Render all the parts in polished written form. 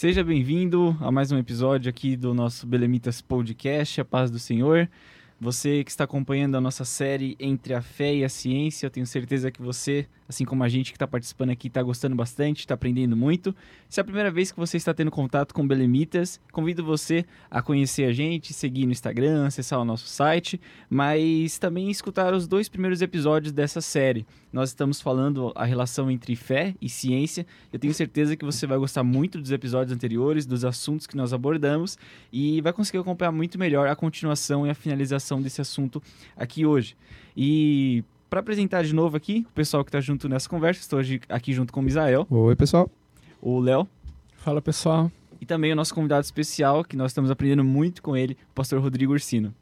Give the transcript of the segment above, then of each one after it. Seja bem-vindo a mais um episódio aqui do nosso Belémitas Podcast, a paz do Senhor. Você que está acompanhando a nossa série Entre a Fé e a Ciência, eu tenho certeza que você, assim como a gente que está participando aqui, está gostando bastante, está aprendendo muito. Se é a primeira vez que você está tendo contato com Belémitas, convido você a conhecer a gente, seguir no Instagram, acessar o nosso site, mas também escutar os dois primeiros episódios dessa série. Nós estamos falando a relação entre fé e ciência. Eu tenho certeza que você vai gostar muito dos episódios anteriores, dos assuntos que nós abordamos e vai conseguir acompanhar muito melhor a continuação e a finalização desse assunto aqui hoje. E para apresentar de novo aqui o pessoal que está junto nessa conversa, estou hoje aqui junto com o Isael. Oi, pessoal. O Léo. Fala, pessoal. E também o nosso convidado especial, que nós estamos aprendendo muito com ele, o pastor Rodrigo Ursino.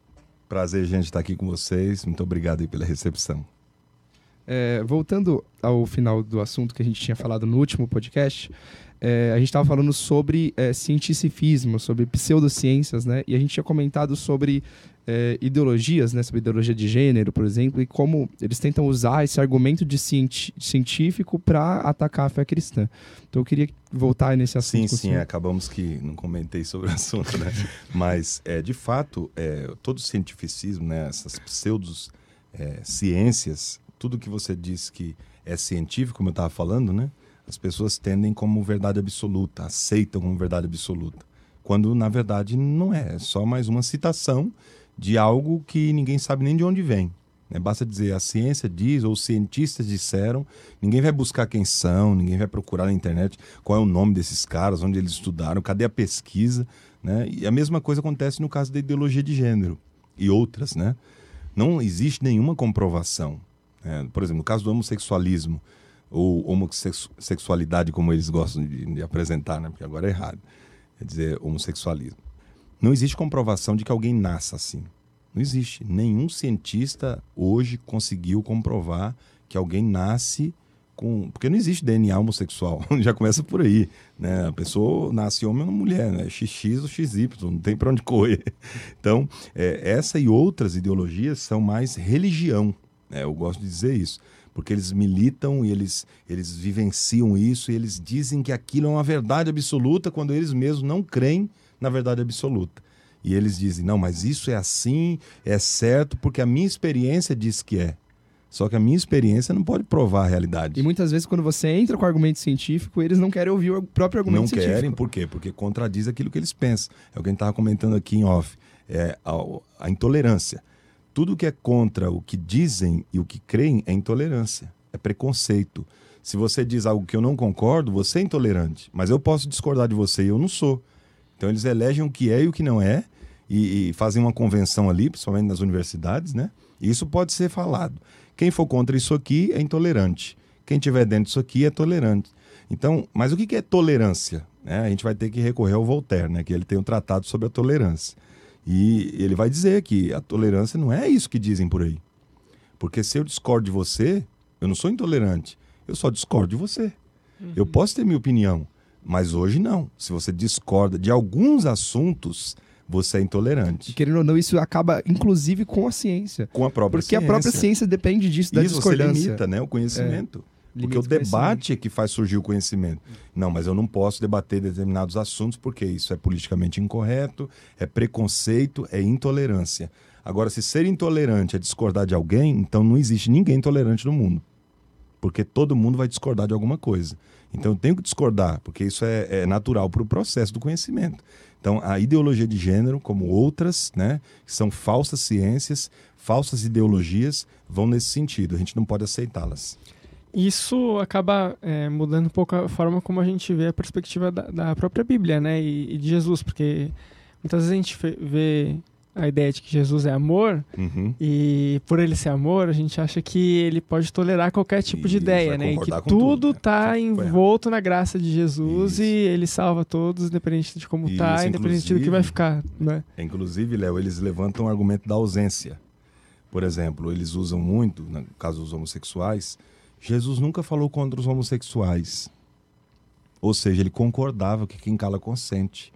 Prazer, gente, estar aqui com vocês. Muito obrigado aí pela recepção. Voltando ao final do assunto que a gente tinha falado no último podcast, a gente estava falando sobre cientificismo, sobre pseudociências, né? E a gente tinha comentado sobre ideologias, né? Sobre ideologia de gênero, por exemplo, e como eles tentam usar esse argumento de científico para atacar a fé cristã. Então eu queria voltar nesse assunto. Sim, acabamos que não comentei sobre o assunto, né? Mas, de fato, todo cientificismo, né? Essas pseudociências... Tudo que você diz que é científico, como eu estava falando, né? As pessoas tendem como verdade absoluta, aceitam como verdade absoluta. Quando, na verdade, não é. É só mais uma citação de algo que ninguém sabe nem de onde vem. Né? Basta dizer, a ciência diz, ou os cientistas disseram, ninguém vai buscar quem são, ninguém vai procurar na internet qual é o nome desses caras, onde eles estudaram, cadê a pesquisa. Né? E a mesma coisa acontece no caso da ideologia de gênero e outras. Né? Não existe nenhuma comprovação. Por exemplo, no caso do homossexualismo ou homossexualidade, como eles gostam de apresentar, né? Porque agora é errado, é dizer homossexualismo. Não existe comprovação de que alguém nasça assim. Não existe. Nenhum cientista hoje conseguiu comprovar que alguém nasce com... Porque não existe DNA homossexual, já começa por aí. Né? A pessoa nasce homem ou mulher, né? XX ou XY, não tem para onde correr. Então, essa e outras ideologias são mais religião. Eu gosto de dizer isso, porque eles militam e eles vivenciam isso e eles dizem que aquilo é uma verdade absoluta quando eles mesmos não creem na verdade absoluta. E eles dizem, não, mas isso é assim, é certo, porque a minha experiência diz que é. Só que a minha experiência não pode provar a realidade. E muitas vezes quando você entra com argumento científico, eles não querem ouvir o próprio argumento científico. Não querem, por quê? Porque contradiz aquilo que eles pensam. É o que a gente estava comentando aqui em off, a intolerância. Tudo que é contra o que dizem e o que creem é intolerância, é preconceito. Se você diz algo que eu não concordo, você é intolerante, mas eu posso discordar de você e eu não sou. Então eles elegem o que é e o que não é e fazem uma convenção ali, principalmente nas universidades, né? E isso pode ser falado. Quem for contra isso aqui é intolerante, quem tiver dentro disso aqui é tolerante. Então, mas o que é tolerância? A gente vai ter que recorrer ao Voltaire, né? Que ele tem um tratado sobre a tolerância. E ele vai dizer que a tolerância não é isso que dizem por aí. Porque se eu discordo de você, eu não sou intolerante. Eu só discordo de você. Uhum. Eu posso ter minha opinião, mas hoje não. Se você discorda de alguns assuntos, você é intolerante. E querendo ou não, isso acaba, inclusive, com a ciência. Com a própria ciência. Porque a própria ciência depende disso, da discordância. Isso limita, né, o conhecimento. Porque o debate é que faz surgir o conhecimento. Não, mas eu não posso debater determinados assuntos porque isso é politicamente incorreto, é preconceito, é intolerância. Agora, se ser intolerante é discordar de alguém, então não existe ninguém intolerante no mundo. Porque todo mundo vai discordar de alguma coisa. Então eu tenho que discordar, porque isso é natural para o processo do conhecimento. Então a ideologia de gênero, como outras, né, que são falsas ciências, falsas ideologias, vão nesse sentido. A gente não pode aceitá-las. Isso acaba mudando um pouco a forma como a gente vê a perspectiva da própria Bíblia, né? E de Jesus, porque muitas vezes a gente vê a ideia de que Jesus é amor, uhum. E por ele ser amor, a gente acha que ele pode tolerar qualquer tipo de ideia, né? E que tudo está envolto na graça de Jesus. Isso. E ele salva todos, independente de como está, independente do que vai ficar, né? Inclusive, Léo, eles levantam o argumento da ausência. Por exemplo, eles usam muito, no caso dos homossexuais, Jesus nunca falou contra os homossexuais. Ou seja, ele concordava que quem cala consente.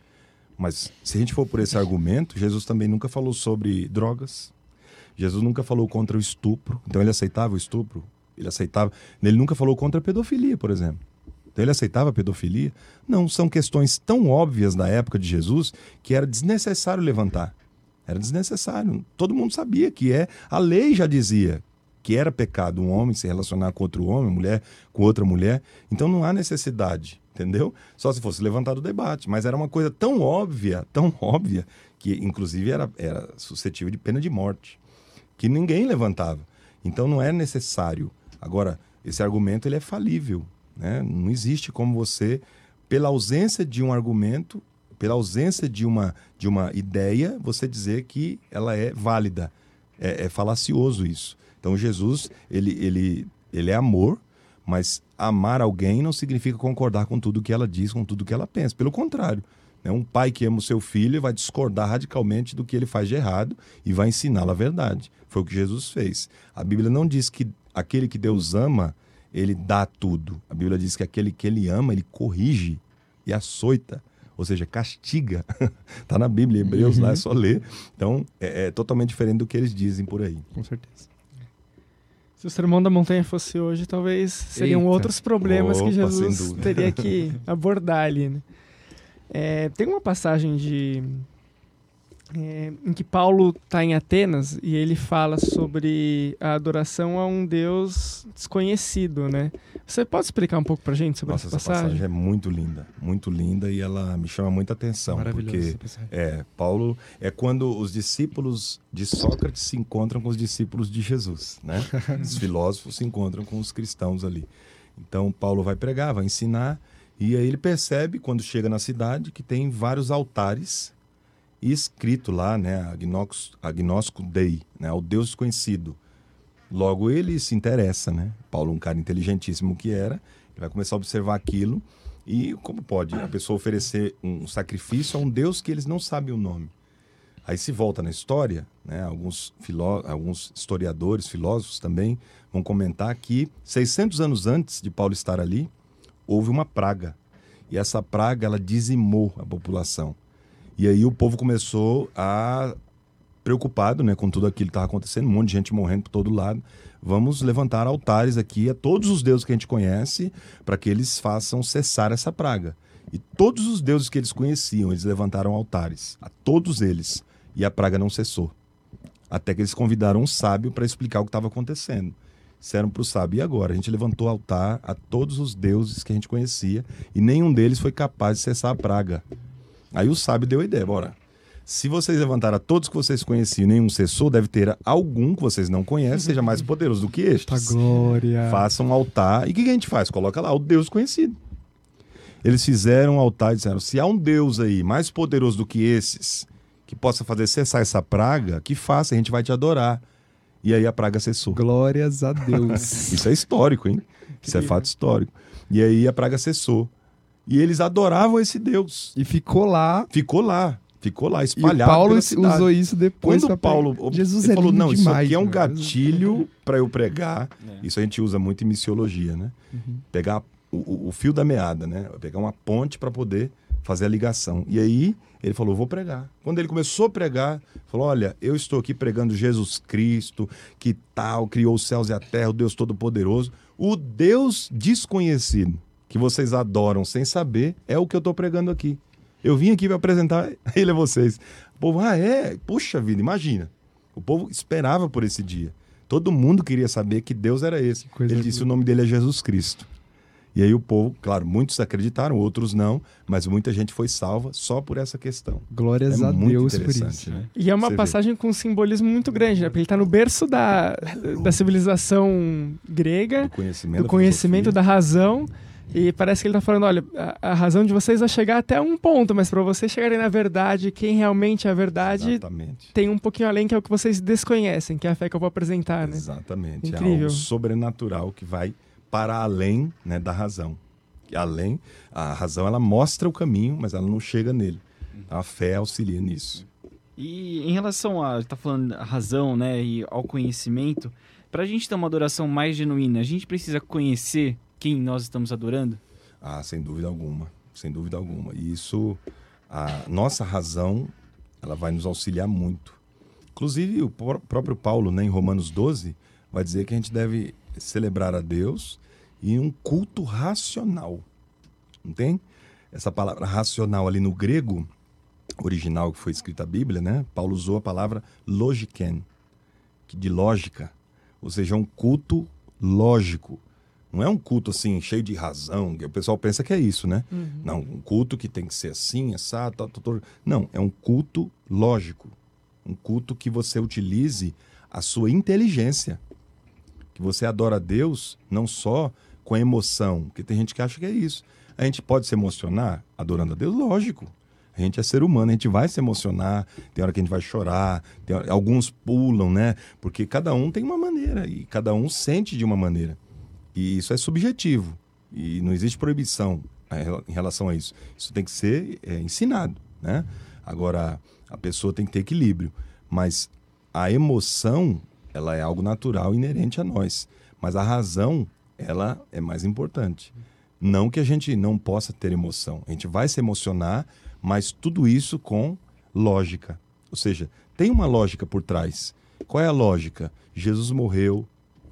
Mas se a gente for por esse argumento, Jesus também nunca falou sobre drogas. Jesus nunca falou contra o estupro. Então ele aceitava o estupro? Ele aceitava. Ele nunca falou contra a pedofilia, por exemplo. Então ele aceitava a pedofilia? Não, são questões tão óbvias na época de Jesus que era desnecessário levantar. Era desnecessário. Todo mundo sabia que é. A lei já dizia que era pecado um homem se relacionar com outro homem, mulher com outra mulher. Então não há necessidade, entendeu? Só se fosse levantado o debate. Mas era uma coisa tão óbvia, que inclusive era suscetível de pena de morte, que ninguém levantava. Então não é necessário. Agora, esse argumento ele é falível, né? Não existe como você, pela ausência de um argumento, pela ausência de uma ideia, você dizer que ela é válida. É falacioso isso. Então Jesus, ele é amor, mas amar alguém não significa concordar com tudo que ela diz, com tudo que ela pensa. Pelo contrário, né? Um pai que ama o seu filho vai discordar radicalmente do que ele faz de errado e vai ensiná-lo a verdade. Foi o que Jesus fez. A Bíblia não diz que aquele que Deus ama, ele dá tudo. A Bíblia diz que aquele que ele ama, ele corrige e açoita. Ou seja, castiga. Está na Bíblia, Hebreus, lá é só ler. Então, é totalmente diferente do que eles dizem por aí. Com certeza. Se o Sermão da Montanha fosse hoje, talvez seriam outros problemas que Jesus teria que abordar ali, né? Tem uma passagem em que Paulo está em Atenas e ele fala sobre a adoração a um Deus desconhecido, né? Você pode explicar um pouco pra gente sobre essa passagem? Essa passagem é muito linda e ela me chama muita atenção. Maravilhoso, porque Paulo é quando os discípulos de Sócrates se encontram com os discípulos de Jesus, né? Os filósofos se encontram com os cristãos ali. Então Paulo vai pregar, vai ensinar e aí ele percebe quando chega na cidade que tem vários altares e escrito lá, né, Agnosco Dei, né, o Deus desconhecido. Logo, ele se interessa, né? Paulo, um cara inteligentíssimo que era, ele vai começar a observar aquilo e como pode a pessoa oferecer um sacrifício a um Deus que eles não sabem o nome? Aí se volta na história, né, alguns historiadores, filósofos também, vão comentar que 600 anos antes de Paulo estar ali, houve uma praga. E essa praga, ela dizimou a população. E aí o povo começou a, preocupado, né, com tudo aquilo que estava acontecendo, um monte de gente morrendo por todo lado, vamos levantar altares aqui a todos os deuses que a gente conhece para que eles façam cessar essa praga. E todos os deuses que eles conheciam, eles levantaram altares, a todos eles, e a praga não cessou. Até que eles convidaram um sábio para explicar o que estava acontecendo. Disseram para o sábio, e agora? A gente levantou altar a todos os deuses que a gente conhecia e nenhum deles foi capaz de cessar a praga. Aí o sábio deu a ideia, bora. Se vocês levantaram a todos que vocês conheciam e nenhum cessou, deve ter algum que vocês não conhecem, seja mais poderoso do que estes. Glória. Façam um altar. E o que a gente faz? Coloca lá o Deus conhecido. Eles fizeram um altar e disseram, se há um Deus aí mais poderoso do que esses, que possa fazer cessar essa praga, que faça, a gente vai te adorar. E aí a praga cessou. Glórias a Deus. Isso é histórico, hein? Isso é fato histórico. E aí a praga cessou. E eles adoravam esse Deus. E ficou lá. Ficou lá, espalhado. E Paulo usou isso depois. Quando Paulo Jesus ele falou, é não, isso demais, aqui é um gatilho para eu pregar. É. Isso a gente usa muito em missiologia, né? Uhum. Pegar o fio da meada, né? Pegar uma ponte para poder fazer a ligação. E aí ele falou, vou pregar. Quando ele começou a pregar, falou, olha, eu estou aqui pregando Jesus Cristo, que tal, criou os céus e a terra, o Deus Todo-Poderoso. O Deus desconhecido, que vocês adoram sem saber, é o que eu estou pregando aqui. Eu vim aqui para apresentar ele a vocês. O povo, puxa vida, imagina. O povo esperava por esse dia. Todo mundo queria saber que Deus era esse. Ele disse, o nome dele é Jesus Cristo. E aí o povo, claro, muitos acreditaram, outros não, mas muita gente foi salva só por essa questão. Glórias a Deus por isso. Né? E é uma passagem com um simbolismo muito grande, né? Porque ele está no berço da civilização grega, do conhecimento da razão. E parece que ele está falando, olha, a razão de vocês vai chegar até um ponto, mas para vocês chegarem na verdade, quem realmente é a verdade, exatamente, tem um pouquinho além, que é o que vocês desconhecem, que é a fé que eu vou apresentar, né? Exatamente. Incrível. É algo sobrenatural que vai para além, né, da razão. Além, a razão ela mostra o caminho, mas ela não chega nele. A fé auxilia nisso. E em relação a, está falando a razão, né, e ao conhecimento, para a gente ter uma adoração mais genuína, a gente precisa conhecer quem nós estamos adorando? Ah, sem dúvida alguma, sem dúvida alguma. E isso, a nossa razão, ela vai nos auxiliar muito. Inclusive, o próprio Paulo, né, em Romanos 12, vai dizer que a gente deve celebrar a Deus em um culto racional. entende? Essa palavra racional ali no grego original que foi escrita a Bíblia, né? Paulo usou a palavra logiken, que de lógica, ou seja, um culto lógico. Não é um culto assim, cheio de razão, que o pessoal pensa que é isso, né? Uhum. Não, um culto que tem que ser assim, assado, tal. Não, é um culto lógico. Um culto que você utilize a sua inteligência. Que você adora a Deus não só com a emoção, porque tem gente que acha que é isso. A gente pode se emocionar adorando a Deus? Lógico. A gente é ser humano, a gente vai se emocionar, tem hora que a gente vai chorar, tem hora... alguns pulam, né? Porque cada um tem uma maneira e cada um sente de uma maneira. E isso é subjetivo e não existe proibição em relação a isso. Isso tem que ser ensinado, né? Agora, a pessoa tem que ter equilíbrio, mas a emoção, ela é algo natural, inerente a nós. Mas a razão, ela é mais importante. Não que a gente não possa ter emoção. A gente vai se emocionar, mas tudo isso com lógica. Ou seja, tem uma lógica por trás. Qual é a lógica? Jesus morreu,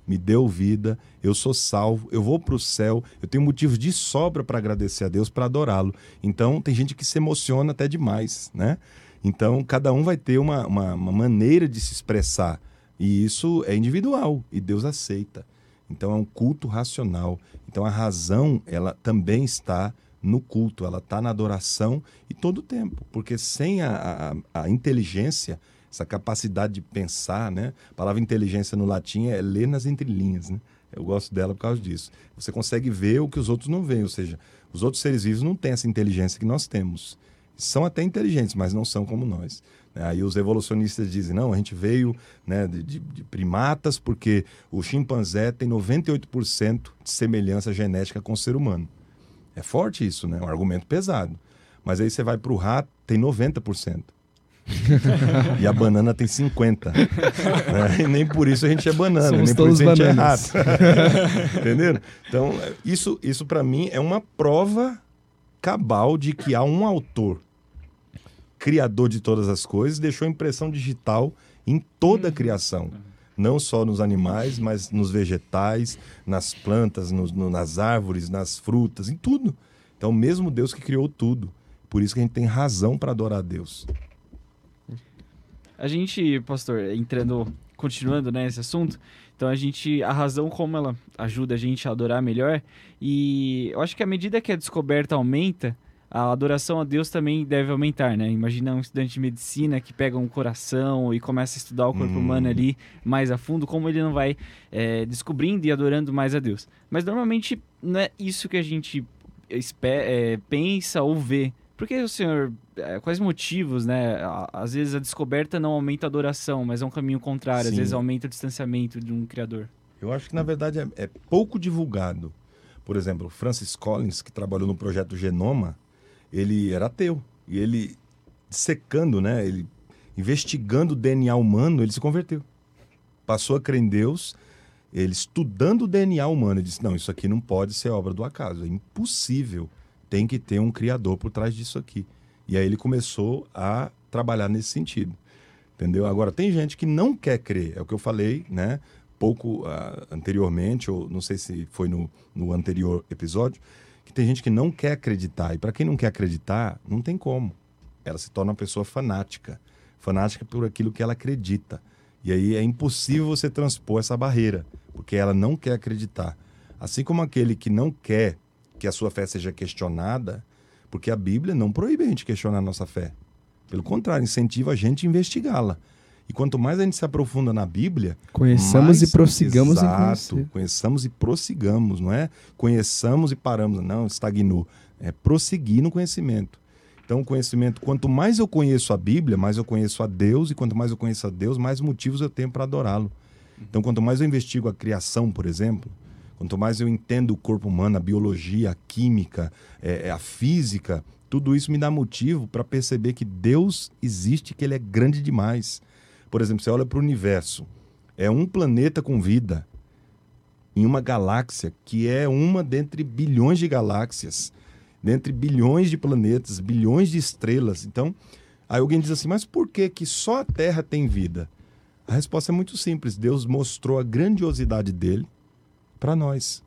me deu vida, eu sou salvo, eu vou para o céu, eu tenho motivos de sobra para agradecer a Deus, para adorá-lo. Então, tem gente que se emociona até demais, né? Então, cada um vai ter uma maneira de se expressar. E isso é individual, e Deus aceita. Então, é um culto racional. Então, a razão, ela também está no culto, ela está na adoração e todo o tempo. Porque sem a inteligência... essa capacidade de pensar, né? A palavra inteligência no latim é ler nas entrelinhas, né? Eu gosto dela por causa disso. Você consegue ver o que os outros não veem, ou seja, os outros seres vivos não têm essa inteligência que nós temos. São até inteligentes, mas não são como nós. Aí os evolucionistas dizem, não, a gente veio, né, de primatas porque o chimpanzé tem 98% de semelhança genética com o ser humano. É forte isso, né? É um argumento pesado. Mas aí você vai para o rato, tem 90%. E a banana tem 50%. Né? E nem por isso a gente é banana, somos nem por isso a gente bananas. É rato. Entenderam? Então, isso para mim é uma prova cabal de que há um autor, criador de todas as coisas, deixou impressão digital em toda a criação. Não só nos animais, mas nos vegetais, nas plantas, nas árvores, nas frutas, em tudo. Então, mesmo Deus que criou tudo. Por isso que a gente tem razão para adorar a Deus. A gente, pastor, continuando, né, esse assunto, então a razão, como ela ajuda a gente a adorar melhor, e eu acho que à medida que a descoberta aumenta, a adoração a Deus também deve aumentar, né? Imagina um estudante de medicina que pega um coração e começa a estudar o corpo humano ali mais a fundo, como ele não vai descobrindo e adorando mais a Deus. Mas normalmente não é isso que a gente pensa ou vê. Por que o senhor... Quais motivos, né? Às vezes a descoberta não aumenta a adoração, mas é um caminho contrário. Sim. Às vezes aumenta o distanciamento de um criador. Eu acho que, na verdade, é pouco divulgado. Por exemplo, Francis Collins, que trabalhou no projeto Genoma, ele era ateu. E ele, dissecando, né? Ele investigando o DNA humano, ele se converteu. Passou a crer em Deus. Ele estudando o DNA humano, ele disse, não, isso aqui não pode ser obra do acaso. É impossível. Tem que ter um criador por trás disso aqui. E aí ele começou a trabalhar nesse sentido, entendeu? Agora, tem gente que não quer crer, é o que eu falei, né? Pouco anteriormente, ou não sei se foi no anterior episódio, que tem gente que não quer acreditar. E para quem não quer acreditar, não tem como. Ela se torna uma pessoa fanática. Fanática por aquilo que ela acredita. E aí é impossível você transpor essa barreira, porque ela não quer acreditar. Assim como aquele que não quer que a sua fé seja questionada, porque a Bíblia não proíbe a gente questionar a nossa fé. Pelo contrário, incentiva a gente a investigá-la. E quanto mais a gente se aprofunda na Bíblia... Conheçamos e prossigamos. Exato, conheçamos e prossigamos, não é? Conheçamos e paramos. Não, estagnou. É prosseguir no conhecimento. Então, o conhecimento... Quanto mais eu conheço a Bíblia, mais eu conheço a Deus. E quanto mais eu conheço a Deus, mais motivos eu tenho para adorá-lo. Então, quanto mais eu investigo a criação, por exemplo... Quanto mais eu entendo o corpo humano, a biologia, a química, a física, tudo isso me dá motivo para perceber que Deus existe, que Ele é grande demais. Por exemplo, você olha para o universo, é um planeta com vida em uma galáxia que é uma dentre bilhões de galáxias, dentre bilhões de planetas, bilhões de estrelas. Então, aí alguém diz assim, mas por que que só a Terra tem vida? A resposta é muito simples, Deus mostrou a grandiosidade dele para nós.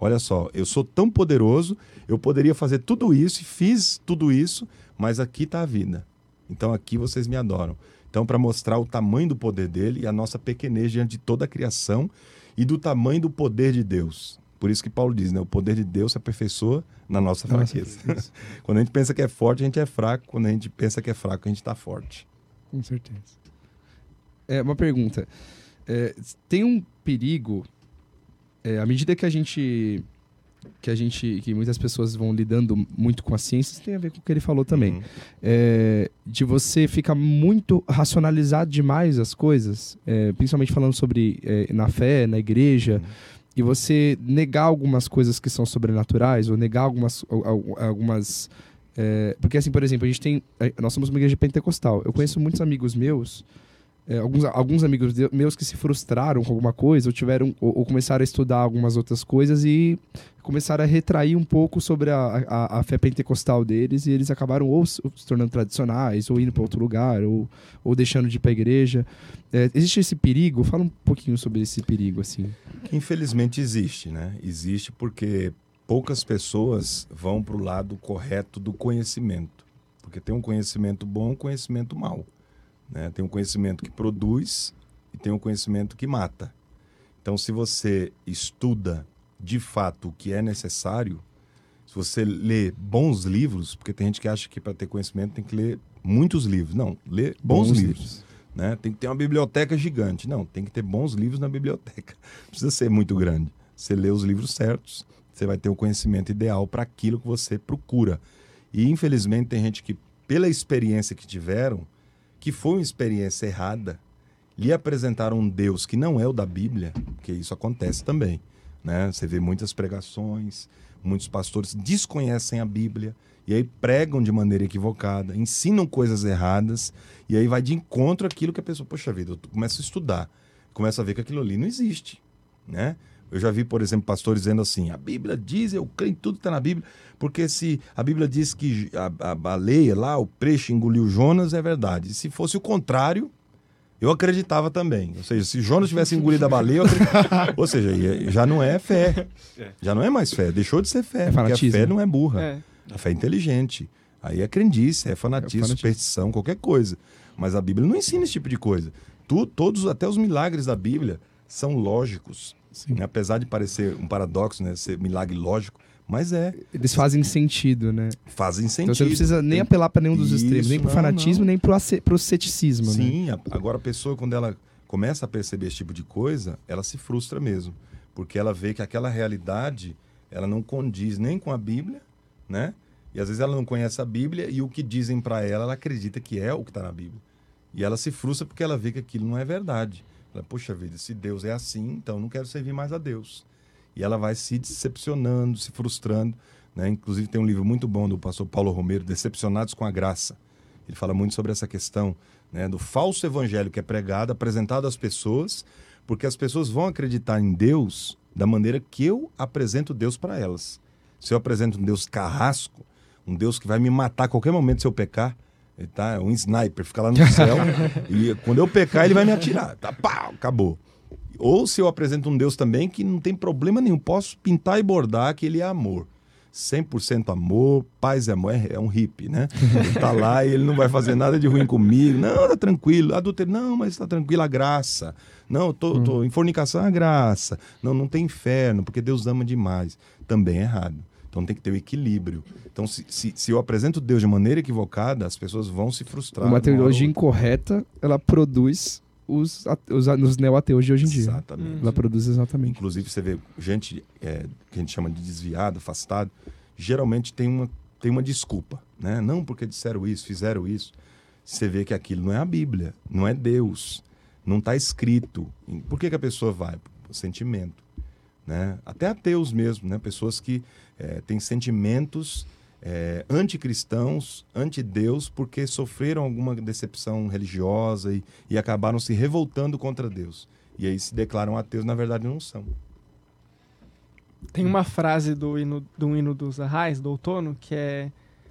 Olha só, eu sou tão poderoso, eu poderia fazer tudo isso e fiz tudo isso, mas aqui está a vida. Então aqui vocês me adoram. Então, para mostrar o tamanho do poder dele e a nossa pequenez diante de toda a criação e do tamanho do poder de Deus. Por isso que Paulo diz, né? O poder de Deus se aperfeiçoa na nossa fraqueza. Quando a gente pensa que é forte, a gente é fraco. Quando a gente pensa que é fraco, a gente está forte. Com certeza. É, uma pergunta. Tem um perigo... à medida que a gente, que muitas pessoas vão lidando muito com a ciência, isso tem a ver com o que ele falou também, de você ficar muito racionalizado demais as coisas, principalmente falando sobre na fé, na igreja, e você negar algumas coisas que são sobrenaturais, ou negar algumas porque assim, por exemplo, nós somos uma igreja pentecostal, eu conheço muitos amigos meus, alguns amigos meus que se frustraram com alguma coisa, ou começaram a estudar algumas outras coisas e começaram a retrair um pouco sobre a fé pentecostal deles, e eles acabaram ou se tornando tradicionais, ou indo para outro lugar, ou deixando de ir para a igreja. Existe esse perigo? Fala um pouquinho sobre esse perigo, assim. Infelizmente existe, né? Existe porque poucas pessoas vão para o lado correto do conhecimento. Porque tem um conhecimento bom e um conhecimento mau. Né? Tem um conhecimento que produz e tem um conhecimento que mata. Então, se você estuda de fato o que é necessário, se você lê bons livros, porque tem gente que acha que para ter conhecimento tem que ler muitos livros. Não, lê bons livros. Né? Tem que ter uma biblioteca gigante. Não, tem que ter bons livros na biblioteca. Não precisa ser muito grande. Você lê os livros certos, você vai ter o conhecimento ideal para aquilo que você procura. E, infelizmente, tem gente que, pela experiência que tiveram, que foi uma experiência errada, lhe apresentaram um Deus que não é o da Bíblia, porque isso acontece também, né? Você vê muitas pregações, muitos pastores desconhecem a Bíblia, e aí pregam de maneira equivocada, ensinam coisas erradas, e aí vai de encontro àquilo que a pessoa, poxa vida, eu começo a estudar, começo a ver que aquilo ali não existe, né? Eu já vi, por exemplo, pastores dizendo assim, a Bíblia diz, eu creio em tudo que está na Bíblia, porque se a Bíblia diz que a baleia lá, o peixe engoliu Jonas, é verdade. E se fosse o contrário, eu acreditava também. Ou seja, se Jonas tivesse engolido a baleia, eu acreditava. Ou seja, já não é fé. Já não é mais fé. Deixou de ser fé. Porque a fé não é burra. A fé é inteligente. Aí é crendice, é fanatismo, superstição, qualquer coisa. Mas a Bíblia não ensina esse tipo de coisa. Todos, até os milagres da Bíblia, são lógicos. Sim. Apesar de parecer um paradoxo, né? Ser milagre lógico, mas é. Eles fazem sentido, né? Fazem sentido. Então você não precisa nem apelar para nenhum dos extremos, nem para o fanatismo, nem para o ceticismo. Sim, né? Agora a pessoa, quando ela começa a perceber esse tipo de coisa, ela se frustra mesmo, porque ela vê que aquela realidade, ela não condiz nem com a Bíblia, né? E às vezes ela não conhece a Bíblia e o que dizem para ela, ela acredita que é o que está na Bíblia. E ela se frustra porque ela vê que aquilo não é verdade. Poxa vida, se Deus é assim, então não quero servir mais a Deus. E ela vai se decepcionando, se frustrando, né? Inclusive tem um livro muito bom do pastor Paulo Romero, Decepcionados com a Graça. Ele fala muito sobre essa questão, né, do falso evangelho que é pregado, apresentado às pessoas, porque as pessoas vão acreditar em Deus da maneira que eu apresento Deus para elas. Se eu apresento um Deus carrasco, um Deus que vai me matar a qualquer momento se eu pecar, ele tá um sniper, fica lá no céu e quando eu pecar ele vai me atirar. Tá, pá, acabou. Ou se eu apresento um Deus também que não tem problema nenhum, posso pintar e bordar que ele é amor. 100% amor, paz e amor, é um hippie, né? Ele tá lá e ele não vai fazer nada de ruim comigo. Não, tá tranquilo. Adultério, não, mas tá tranquilo, a graça. Não, tô em fornicação, a graça. Não, não tem inferno, porque Deus ama demais. Também é errado. Então tem que ter o equilíbrio. Então se eu apresento Deus de maneira equivocada, as pessoas vão se frustrar. Uma teologia incorreta, ela produz os neo-ateus de hoje em dia. Exatamente. Ela produz exatamente. Inclusive você vê gente que a gente chama de desviado, afastado, geralmente tem uma desculpa, né? Não porque disseram isso, fizeram isso. Você vê que aquilo não é a Bíblia, não é Deus, não está escrito. Por que a pessoa vai? Por sentimento. Né? Até ateus mesmo, né? Pessoas que têm sentimentos anticristãos, anti-Deus, porque sofreram alguma decepção religiosa e acabaram se revoltando contra Deus. E aí se declaram ateus, na verdade não são. Tem uma frase do hino dos Arrais, do outono, que é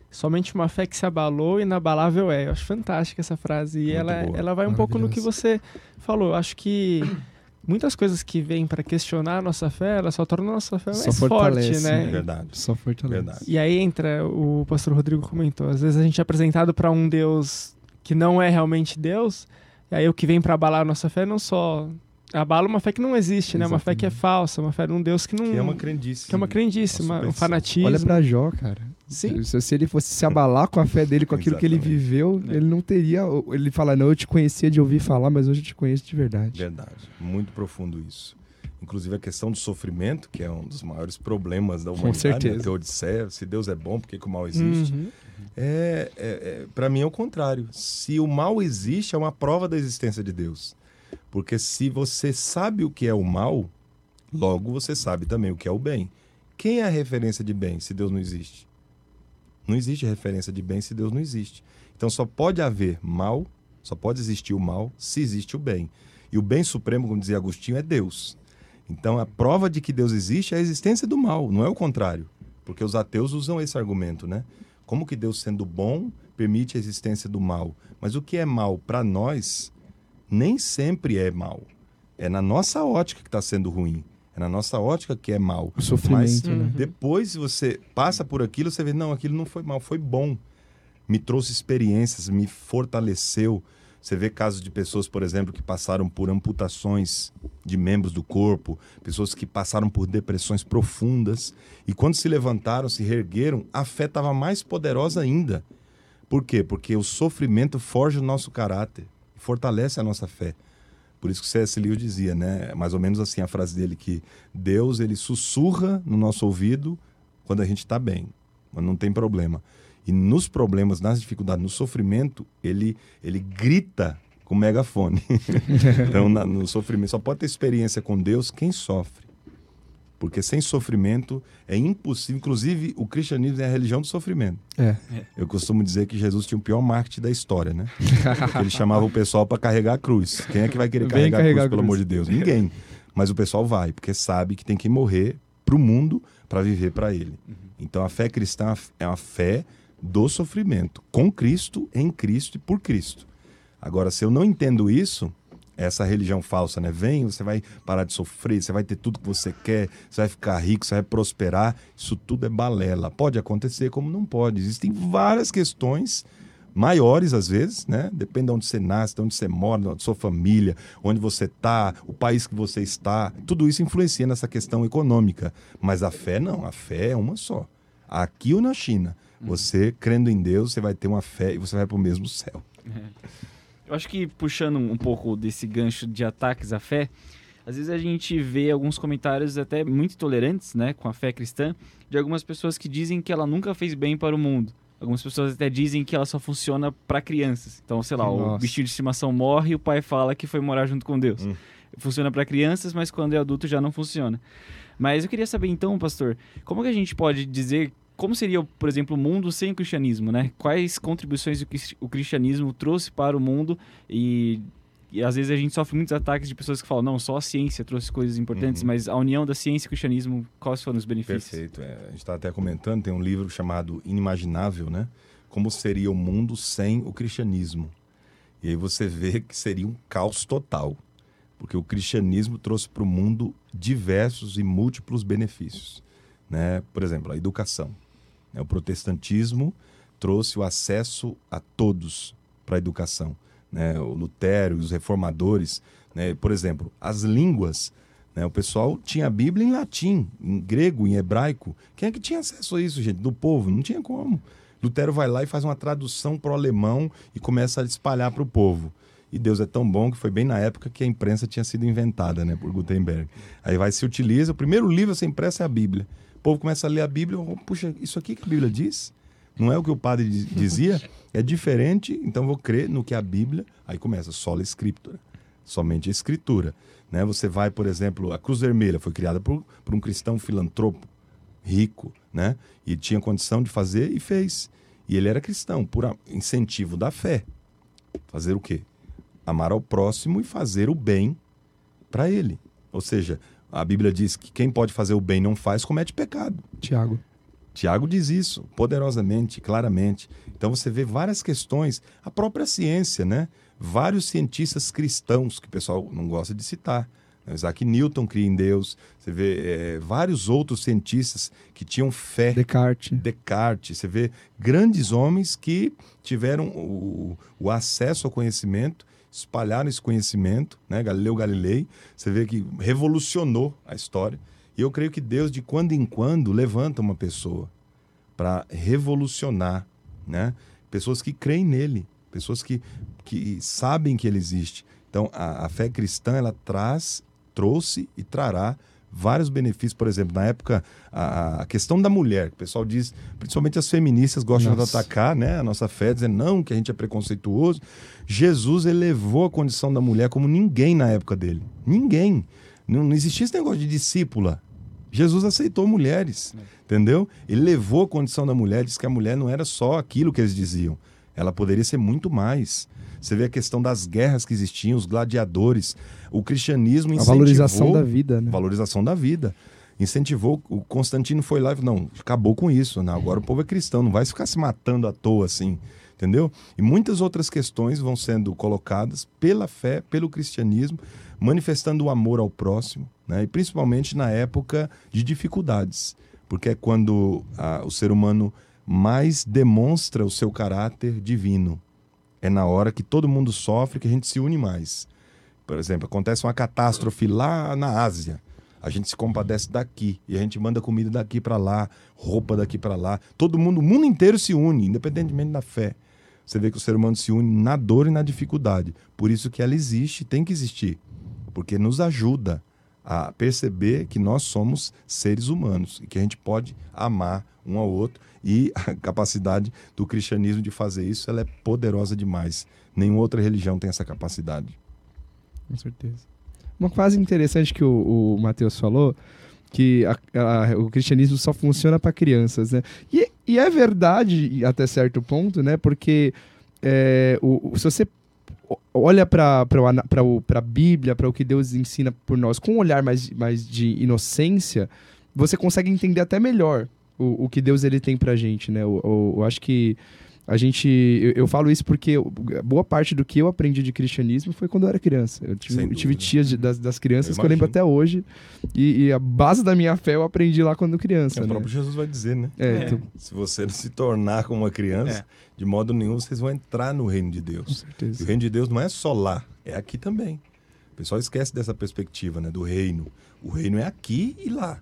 somente uma fé que se abalou, inabalável é. Eu acho fantástica essa frase. E ela vai um pouco no que você falou. Eu acho que muitas coisas que vêm para questionar a nossa fé, ela só torna a nossa fé mais forte, né? Verdade. Só fortalece. Verdade. E aí entra, o pastor Rodrigo comentou, às vezes a gente é apresentado para um Deus que não é realmente Deus, e aí o que vem para abalar a nossa fé não só... abala uma fé que não existe, né? Exatamente. Uma fé que é falsa, uma fé de um Deus que não... que é uma crendice. Que é uma crendice, um fanatismo. Olha pra Jó, cara. Sim. Se ele fosse se abalar com a fé dele, com aquilo que ele viveu, ele não teria... Ele fala, não, eu te conhecia de ouvir falar, mas hoje eu te conheço de verdade. Verdade. Muito profundo isso. Inclusive a questão do sofrimento, que é um dos maiores problemas da humanidade. Com certeza. Né? Teodiceia, se Deus é bom, por que o mal existe? Uhum. Pra mim é o contrário. Se o mal existe, é uma prova da existência de Deus. Porque se você sabe o que é o mal, logo você sabe também o que é o bem. Quem é a referência de bem se Deus não existe? Não existe referência de bem se Deus não existe. Então só pode haver mal, só pode existir o mal se existe o bem. E o bem supremo, como dizia Agostinho, é Deus. Então a prova de que Deus existe é a existência do mal, não é o contrário. Porque os ateus usam esse argumento, né? Como que Deus, sendo bom, permite a existência do mal? Mas o que é mal para nós... nem sempre é mal. É na nossa ótica que está sendo ruim. É na nossa ótica que é mal. O sofrimento, mas né? Depois você passa por aquilo, você vê, não, aquilo não foi mal, foi bom. Me trouxe experiências, me fortaleceu. Você vê casos de pessoas, por exemplo, que passaram por amputações de membros do corpo, pessoas que passaram por depressões profundas, e quando se levantaram, se reergueram, a fé estava mais poderosa ainda. Por quê? Porque o sofrimento forja o nosso caráter. Fortalece a nossa fé. Por isso que o C.S. Lewis dizia, né? Mais ou menos assim a frase dele, que Deus, ele sussurra no nosso ouvido quando a gente está bem, quando não tem problema. E nos problemas, nas dificuldades, no sofrimento, ele grita com megafone. Então, no sofrimento, só pode ter experiência com Deus quem sofre. Porque sem sofrimento é impossível. Inclusive, o cristianismo é a religião do sofrimento. Eu costumo dizer que Jesus tinha o pior marketing da história, né? Ele chamava o pessoal para carregar a cruz. Quem é que vai querer carregar a cruz, pelo amor de Deus? Ninguém. Mas o pessoal vai, porque sabe que tem que morrer para o mundo para viver para ele. Então, a fé cristã é uma fé do sofrimento. Com Cristo, em Cristo e por Cristo. Agora, se eu não entendo isso... essa religião falsa, né? Vem, você vai parar de sofrer, você vai ter tudo que você quer, você vai ficar rico, você vai prosperar. Isso tudo é balela. Pode acontecer como não pode. Existem várias questões maiores, às vezes, né? Depende de onde você nasce, de onde você mora, da sua família, onde você está, o país que você está. Tudo isso influencia nessa questão econômica. Mas a fé não. A fé é uma só. Aqui ou na China. Você, crendo em Deus, você vai ter uma fé e você vai para o mesmo céu. Eu acho que, puxando um pouco desse gancho de ataques à fé, às vezes a gente vê alguns comentários até muito intolerantes, né, com a fé cristã, de algumas pessoas que dizem que ela nunca fez bem para o mundo. Algumas pessoas até dizem que ela só funciona para crianças. Então, sei lá, o bichinho de estimação morre e o pai fala que foi morar junto com Deus. Funciona para crianças, mas quando é adulto já não funciona. Mas eu queria saber então, pastor, como que a gente pode dizer... como seria, por exemplo, o mundo sem o cristianismo, né? Quais contribuições o cristianismo trouxe para o mundo? E às vezes a gente sofre muitos ataques de pessoas que falam, não, só a ciência trouxe coisas importantes, mas a união da ciência e o cristianismo, quais foram os benefícios? Perfeito. A gente está até comentando, tem um livro chamado Inimaginável, né? Como seria o mundo sem o cristianismo? E aí você vê que seria um caos total, porque o cristianismo trouxe para o mundo diversos e múltiplos benefícios, né? Por exemplo, a educação. O protestantismo trouxe o acesso a todos para a educação. Né? O Lutero e os reformadores, né? Por exemplo, as línguas. Né? O pessoal tinha a Bíblia em latim, em grego, em hebraico. Quem é que tinha acesso a isso, gente? Do povo? Não tinha como. Lutero vai lá e faz uma tradução para o alemão e começa a espalhar para o povo. E Deus é tão bom que foi bem na época que a imprensa tinha sido inventada, né, por Gutenberg. Aí vai, se utiliza, o primeiro livro a ser impresso é a Bíblia. O povo começa a ler a Bíblia, puxa, isso aqui que a Bíblia diz? Não é o que o padre dizia? É diferente, então vou crer no que a Bíblia... Aí começa, sola scriptura, somente a escritura. Né? Você vai, por exemplo, a Cruz Vermelha foi criada por um cristão filantropo, rico, né? E tinha condição de fazer e fez. E ele era cristão, por incentivo da fé. Fazer o quê? Amar ao próximo e fazer o bem para ele. Ou seja... a Bíblia diz que quem pode fazer o bem não faz, comete pecado. Tiago diz isso, poderosamente, claramente. Então você vê várias questões, a própria ciência, né? Vários cientistas cristãos, que o pessoal não gosta de citar, Isaac Newton cria em Deus. Você vê vários outros cientistas que tinham fé. Descartes. Você vê grandes homens que tiveram o acesso ao conhecimento, espalharam esse conhecimento, né? Galileu Galilei. Você vê que revolucionou a história. E eu creio que Deus, de quando em quando, levanta uma pessoa para revolucionar, né? Pessoas que creem nele, pessoas que sabem que ele existe. Então, a fé cristã, ela trouxe e trará vários benefícios. Por exemplo, na época, a questão da mulher, que o pessoal diz, principalmente as feministas gostam de atacar, né, a nossa fé, dizendo não, que a gente é preconceituoso. Jesus elevou a condição da mulher como ninguém na época dele. Ninguém. Não existia esse negócio de discípula. Jesus aceitou mulheres, entendeu? Ele levou a condição da mulher, disse que a mulher não era só aquilo que eles diziam. Ela poderia ser muito mais. Você vê a questão das guerras que existiam, os gladiadores. O cristianismo incentivou... A valorização da vida, né? Valorização da vida. Incentivou. O Constantino foi lá e falou, não, acabou com isso. Não, agora o povo é cristão, não vai ficar se matando à toa assim, entendeu? E muitas outras questões vão sendo colocadas pela fé, pelo cristianismo, manifestando o amor ao próximo, né? E principalmente na época de dificuldades. Porque é quando o ser humano mais demonstra o seu caráter divino. É na hora que todo mundo sofre que a gente se une mais. Por exemplo, acontece uma catástrofe lá na Ásia. A gente se compadece daqui. E a gente manda comida daqui para lá, roupa daqui para lá. Todo mundo, o mundo inteiro se une, independentemente da fé. Você vê que o ser humano se une na dor e na dificuldade. Por isso que ela existe, tem que existir. Porque nos ajuda a perceber que nós somos seres humanos e que a gente pode amar um ao outro. E a capacidade do cristianismo de fazer isso, ela é poderosa demais. Nenhuma outra religião tem essa capacidade. Com certeza. Uma frase interessante que o Matheus falou, que o cristianismo só funciona para crianças, né? E é verdade até certo ponto, né? Porque se você olha para a Bíblia, para o que Deus ensina por nós, com um olhar mais de inocência, você consegue entender até melhor o que Deus ele tem pra gente, né? Eu acho que a gente... Eu falo isso porque boa parte do que eu aprendi de cristianismo foi quando eu era criança. Eu tive tias das crianças que eu lembro até hoje. E a base da minha fé eu aprendi lá quando criança. O próprio Jesus vai dizer, né? Se você não se tornar como uma criança, de modo nenhum vocês vão entrar no reino de Deus. Com certeza. E o reino de Deus não é só lá, é aqui também. O pessoal esquece dessa perspectiva, né? Do reino. O reino é aqui e lá.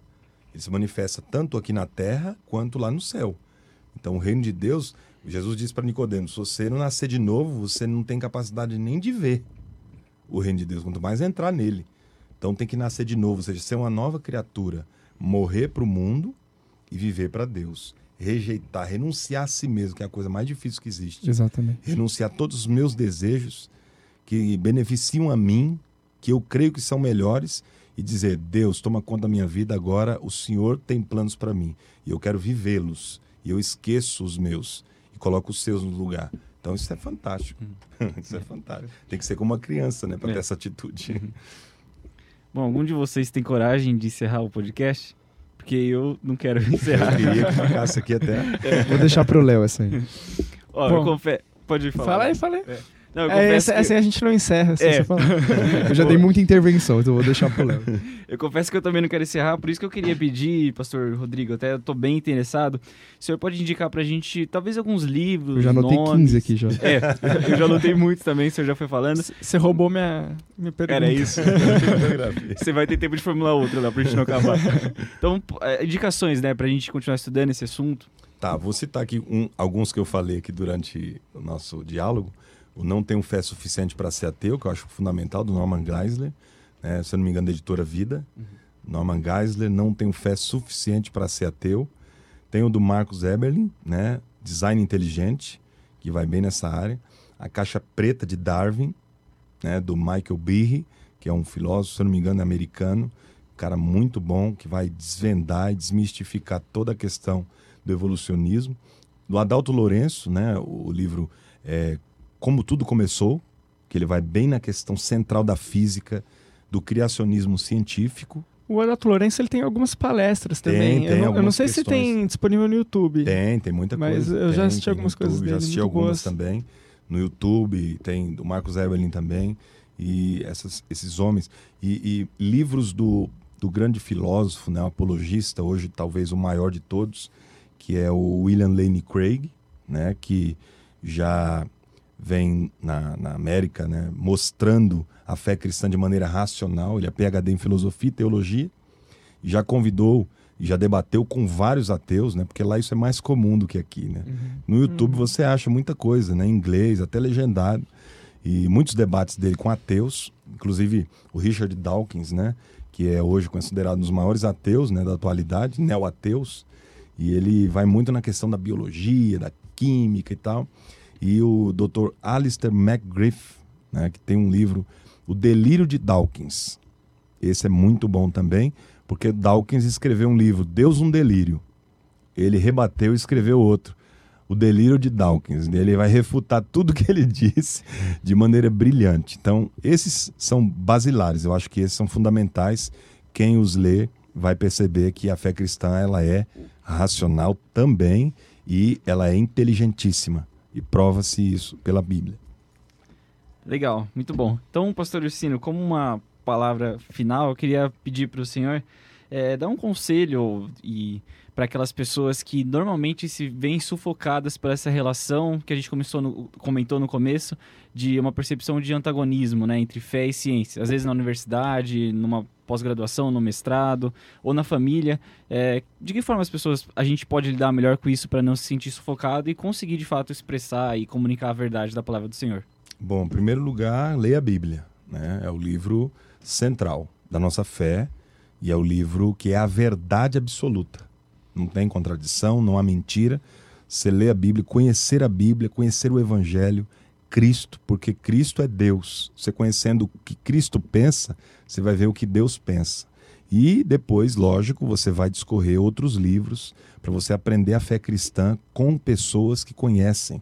Ele se manifesta tanto aqui na terra quanto lá no céu. Então, o reino de Deus, Jesus disse para Nicodemos, se você não nascer de novo, você não tem capacidade nem de ver o reino de Deus, quanto mais entrar nele. Então, tem que nascer de novo, ou seja, ser uma nova criatura, morrer para o mundo e viver para Deus. Rejeitar, renunciar a si mesmo, que é a coisa mais difícil que existe. Exatamente. Renunciar a todos os meus desejos que beneficiam a mim, que eu creio que são melhores, e dizer, Deus, toma conta da minha vida agora, o Senhor tem planos para mim, e eu quero vivê-los, e eu esqueço os meus, e coloco os seus no lugar. Então isso é fantástico, isso é fantástico. Tem que ser como uma criança, né, para ter essa atitude. Bom, algum de vocês tem coragem de encerrar o podcast? Porque eu não quero encerrar. Eu queria que ficasse aqui até... Vou deixar pro Léo essa aí. Ó, bom, pode falar. Fala aí. Não, essa aí a gente não encerra, se você falar. Eu já dei muita intervenção, então vou deixar pro Léo. Eu confesso que eu também não quero encerrar, por isso que eu queria pedir, pastor Rodrigo, até eu tô bem interessado, o senhor pode indicar pra gente, talvez, alguns livros, eu já anotei nomes. 15 aqui já. Eu já anotei muitos também, o senhor já foi falando. Você roubou minha pergunta. Era isso. Você vai ter tempo de formular outra lá, pra gente não acabar. Então, indicações, né, pra gente continuar estudando esse assunto. Tá, vou citar aqui alguns que eu falei aqui durante o nosso diálogo. O Não Tenho Fé Suficiente para Ser Ateu, que eu acho fundamental, do Norman Geisler, né? Se eu não me engano, da editora Vida. Uhum. Norman Geisler, Não Tenho Fé Suficiente para Ser Ateu. Tem o do Marcos Eberlin, né? Design Inteligente, que vai bem nessa área. A Caixa Preta de Darwin, né? Do Michael Birri, que é um filósofo, se eu não me engano, é americano. Um cara muito bom, que vai desvendar e desmistificar toda a questão do evolucionismo. Do Adalto Lourenço, né? O livro... Como Tudo Começou, que ele vai bem na questão central da física, do criacionismo científico. O Adalto Lourenço ele tem algumas palestras também. Eu não sei se tem disponível no YouTube. Tem muita coisa. Mas eu já assisti algumas coisas dele. Já assisti algumas também. No YouTube tem do Marcos Eberlin também. e esses homens, e livros do grande filósofo, né, apologista, hoje talvez o maior de todos, que é o William Lane Craig, né, que já vem na América, né, mostrando a fé cristã de maneira racional. Ele é PhD em filosofia e teologia, e já convidou e já debateu com vários ateus, né? Porque lá isso é mais comum do que aqui, né? Uhum. No YouTube você acha muita coisa, né? Em inglês, até legendado. E muitos debates dele com ateus, inclusive o Richard Dawkins, né? Que é hoje considerado um dos maiores ateus, né, da atualidade, neo-ateus. E ele vai muito na questão da biologia, da química e tal. E o Dr. Alistair McGriff, né, que tem um livro, O Delírio de Dawkins. Esse é muito bom também, porque Dawkins escreveu um livro, Deus um Delírio. Ele rebateu e escreveu outro, O Delírio de Dawkins. Ele vai refutar tudo que ele disse de maneira brilhante. Então, esses são basilares, eu acho que esses são fundamentais. Quem os lê vai perceber que a fé cristã, ela é racional também e ela é inteligentíssima. E prova-se isso pela Bíblia. Legal, muito bom. Então, pastor Ursino, como uma palavra final, eu queria pedir para o senhor dar um conselho para aquelas pessoas que normalmente se veem sufocadas por essa relação que a gente comentou no começo, de uma percepção de antagonismo, né, entre fé e ciência. Às vezes na universidade, numa pós-graduação, no mestrado ou na família. De que forma a gente pode lidar melhor com isso para não se sentir sufocado e conseguir de fato expressar e comunicar a verdade da palavra do Senhor? Bom, em primeiro lugar, leia a Bíblia, né? É o livro central da nossa fé e é o livro que é a verdade absoluta. Não tem contradição, não há mentira. Você lê a Bíblia, conhecer a Bíblia, conhecer o Evangelho, Cristo, porque Cristo é Deus. Você conhecendo o que Cristo pensa, você vai ver o que Deus pensa. E depois, lógico, você vai discorrer outros livros para você aprender a fé cristã com pessoas que conhecem.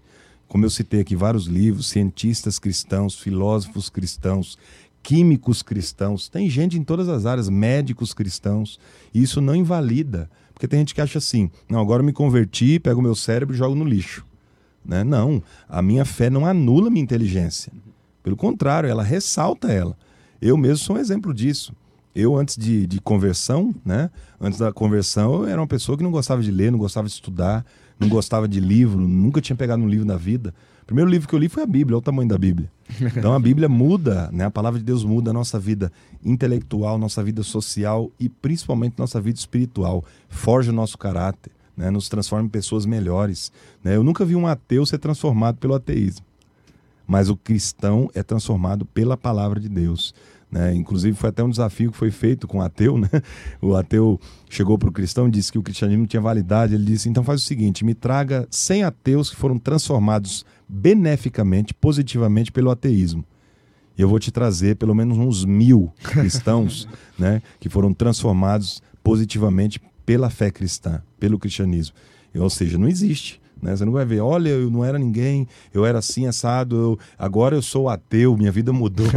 Como eu citei aqui vários livros, cientistas cristãos, filósofos cristãos, químicos cristãos, tem gente em todas as áreas, médicos cristãos, e isso não invalida, porque tem gente que acha assim, não, agora eu me converti, pego meu cérebro e jogo no lixo. Né? Não, a minha fé não anula minha inteligência, pelo contrário, ela ressalta ela. Eu mesmo sou um exemplo disso. Eu antes de conversão, né? Antes da conversão eu era uma pessoa que não gostava de ler, não gostava de estudar, não gostava de livro, nunca tinha pegado um livro na vida. O primeiro livro que eu li foi a Bíblia, olha o tamanho da Bíblia. Então a Bíblia muda, né? A palavra de Deus muda a nossa vida intelectual, nossa vida social e principalmente nossa vida espiritual, forja o nosso caráter. Né, nos transforma em pessoas melhores, né? Eu nunca vi um ateu ser transformado pelo ateísmo, mas o cristão é transformado pela palavra de Deus, né? Inclusive foi até um desafio que foi feito com o ateu, né? O ateu chegou para o cristão e disse que o cristianismo não tinha validade. Ele disse, então faz o seguinte, me traga 100 ateus que foram transformados beneficamente, positivamente pelo ateísmo. E eu vou te trazer pelo menos uns 1000 cristãos né, que foram transformados positivamente pela fé cristã, pelo cristianismo. Ou seja, não existe, né? Você não vai ver, olha, eu não era ninguém, eu era assim, assado, agora eu sou ateu, minha vida mudou,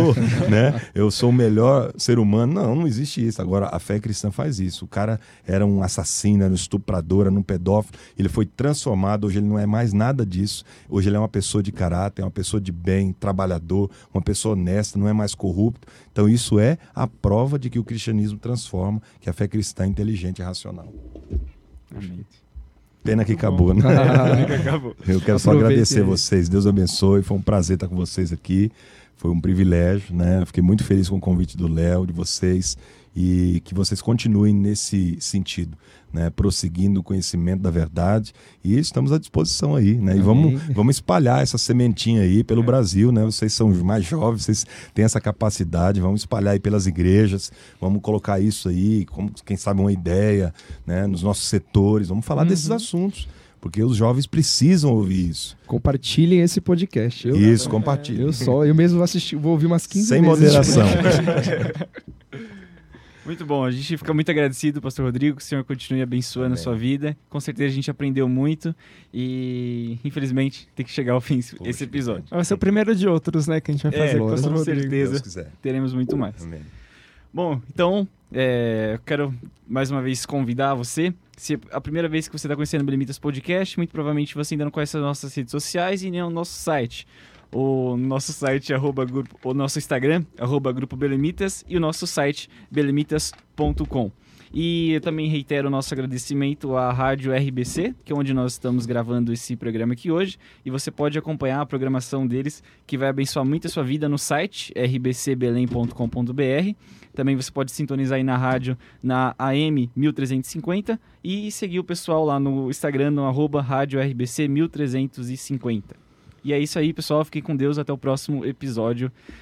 né? Eu sou o melhor ser humano. Não, não existe isso. Agora, a fé cristã faz isso. O cara era um assassino, era um estuprador, era um pedófilo, ele foi transformado, hoje ele não é mais nada disso. Hoje ele é uma pessoa de caráter, uma pessoa de bem, trabalhador, uma pessoa honesta, não é mais corrupto. Então isso é a prova de que o cristianismo transforma, que a fé cristã é inteligente e racional. Perfeito. Pena que acabou, né? Eu quero só agradecer vocês, Deus abençoe, foi um prazer estar com vocês aqui, foi um privilégio, né? Fiquei muito feliz com o convite do Léo, de vocês, e que vocês continuem nesse sentido, né? Prosseguindo o conhecimento da verdade, e estamos à disposição aí, né? E vamos espalhar essa sementinha aí pelo Brasil, né? Vocês são mais jovens, vocês têm essa capacidade, vamos espalhar aí pelas igrejas, vamos colocar isso aí, como, quem sabe uma ideia, né? Nos nossos setores, vamos falar desses assuntos. Porque os jovens precisam ouvir isso. Compartilhem esse podcast. Isso, compartilhem. Eu mesmo vou assistir, vou ouvir umas 15 vezes. Sem moderação. Muito bom, a gente fica muito agradecido, pastor Rodrigo, que o senhor continue abençoando a sua vida. Com certeza a gente aprendeu muito e, infelizmente, tem que chegar ao fim esse episódio. Vai ser o primeiro de outros, né, que a gente vai fazer. Com certeza, teremos muito mais. Amém. Bom, então, eu quero mais uma vez convidar você. Se é a primeira vez que você está conhecendo o Belémitas Podcast, muito provavelmente você ainda não conhece as nossas redes sociais e nem o nosso site. o nosso site, o nosso Instagram, Grupo Belémitas, e o nosso site, belémitas.com. E eu também reitero o nosso agradecimento à Rádio RBC, que é onde nós estamos gravando esse programa aqui hoje. E você pode acompanhar a programação deles, que vai abençoar muito a sua vida no site rbcbelém.com.br. Também você pode sintonizar aí na rádio, na AM 1350, e seguir o pessoal lá no Instagram, no arroba Rádio RBC 1350. E é isso aí, pessoal. Fiquem com Deus. Até o próximo episódio.